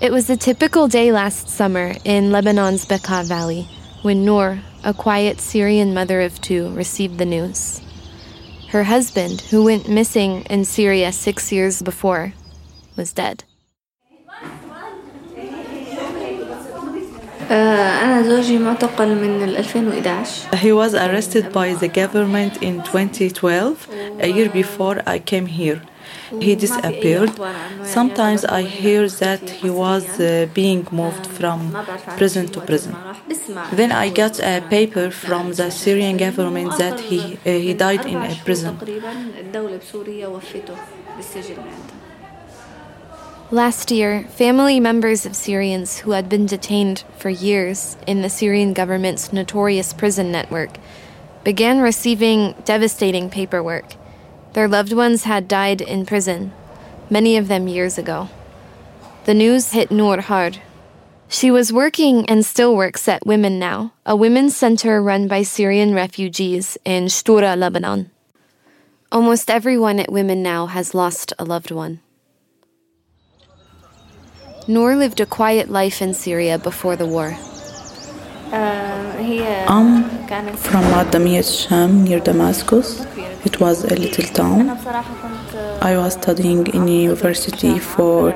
It was a typical day last summer in Lebanon's Bekaa Valley when Noor, a quiet Syrian mother of two, received the news. Her husband, who went missing in Syria 6 years before, was dead. He was arrested by the government in 2012, a year before I came here. He disappeared. Sometimes I hear that he was being moved from prison to prison. Then I got a paper from the Syrian government that he died in a prison. Last year, family members of Syrians who had been detained for years in the Syrian government's notorious prison network began receiving devastating paperwork. Their loved ones had died in prison, many of them years ago. The news hit Noor hard. She was working and still works at Women Now, a women's center run by Syrian refugees in Shtoura, Lebanon. Almost everyone at Women Now has lost a loved one. Noor lived a quiet life in Syria before the war. I'm from Adamiyet Al-Sham near Damascus. It was a little town. I was studying in university for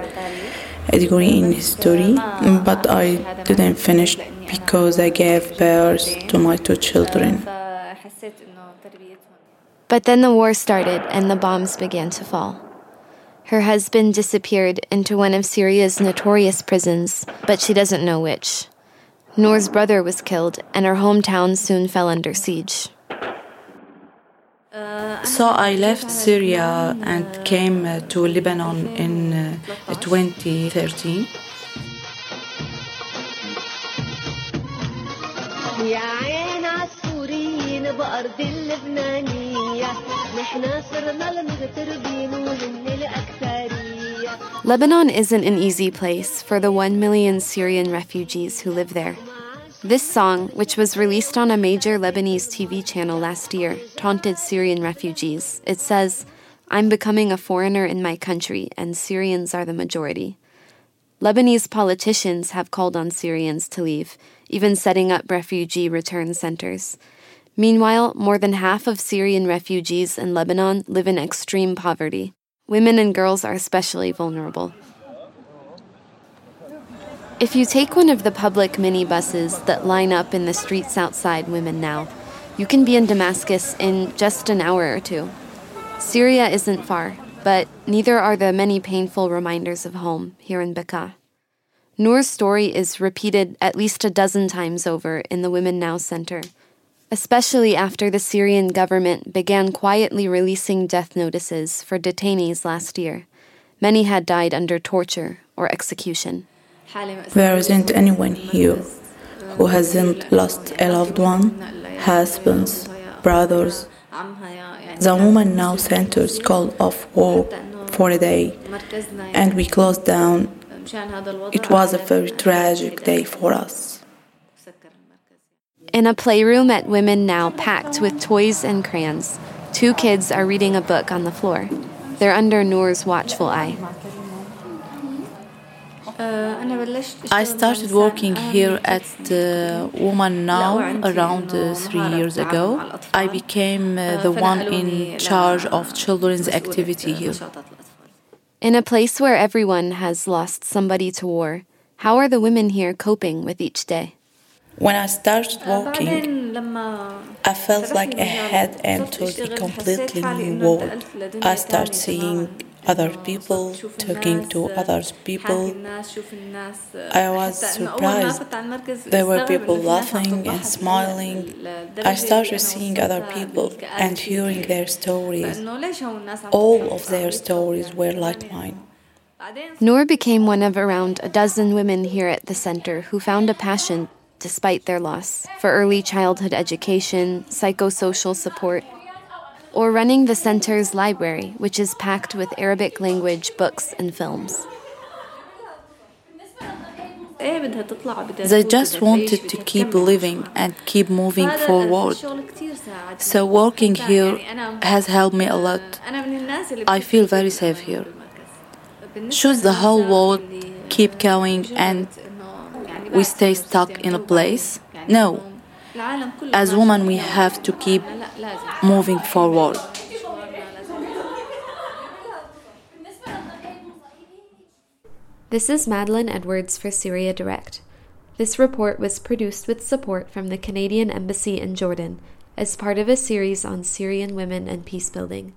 a degree in history, but I didn't finish because I gave birth to my 2 children. But then the war started and the bombs began to fall. Her husband disappeared into one of Syria's notorious prisons, but she doesn't know which. Noor's brother was killed, and her hometown soon fell under siege. So I left Syria and came to Lebanon in 2013. Lebanon isn't an easy place for the 1 million Syrian refugees who live there. This song, which was released on a major Lebanese TV channel last year, taunted Syrian refugees. It says, "I'm becoming a foreigner in my country, and Syrians are the majority." Lebanese politicians have called on Syrians to leave, even setting up refugee return centers. Meanwhile, more than half of Syrian refugees in Lebanon live in extreme poverty. Women and girls are especially vulnerable. If you take one of the public minibuses that line up in the streets outside Women Now, you can be in Damascus in just an hour or two. Syria isn't far, but neither are the many painful reminders of home here in Bekaa. Noor's story is repeated at least 12 times over in the Women Now Center, especially after the Syrian government began quietly releasing death notices for detainees last year. Many had died under torture or execution. There isn't anyone here who hasn't lost a loved one, husbands, brothers. The Women Now Centers called off work for a day, and we closed down. It was a very tragic day for us. In a playroom at Women Now, packed with toys and crayons, 2 kids are reading a book on the floor. They're under Noor's watchful eye. I started working here at Women Now around 3 years ago. I became the one in charge of children's activity here. In a place where everyone has lost somebody to war, how are the women here coping with each day? When I started walking, I felt like I had entered a completely new world. I started seeing other people, talking to other people. I was surprised. There were people laughing and smiling. I started seeing other people and hearing their stories. All of their stories were like mine. Noor became one of around 12 women here at the center who found a passion, despite their loss, for early childhood education, psychosocial support, or running the center's library, which is packed with Arabic language books and films. They just wanted to keep living and keep moving forward. So working here has helped me a lot. I feel very safe here. Should the whole world keep going and we stay stuck in a place. No. As women, we have to keep moving forward. This is Madeleine Edwards for Syria Direct. This report was produced with support from the Canadian Embassy in Jordan as part of a series on Syrian women and peacebuilding.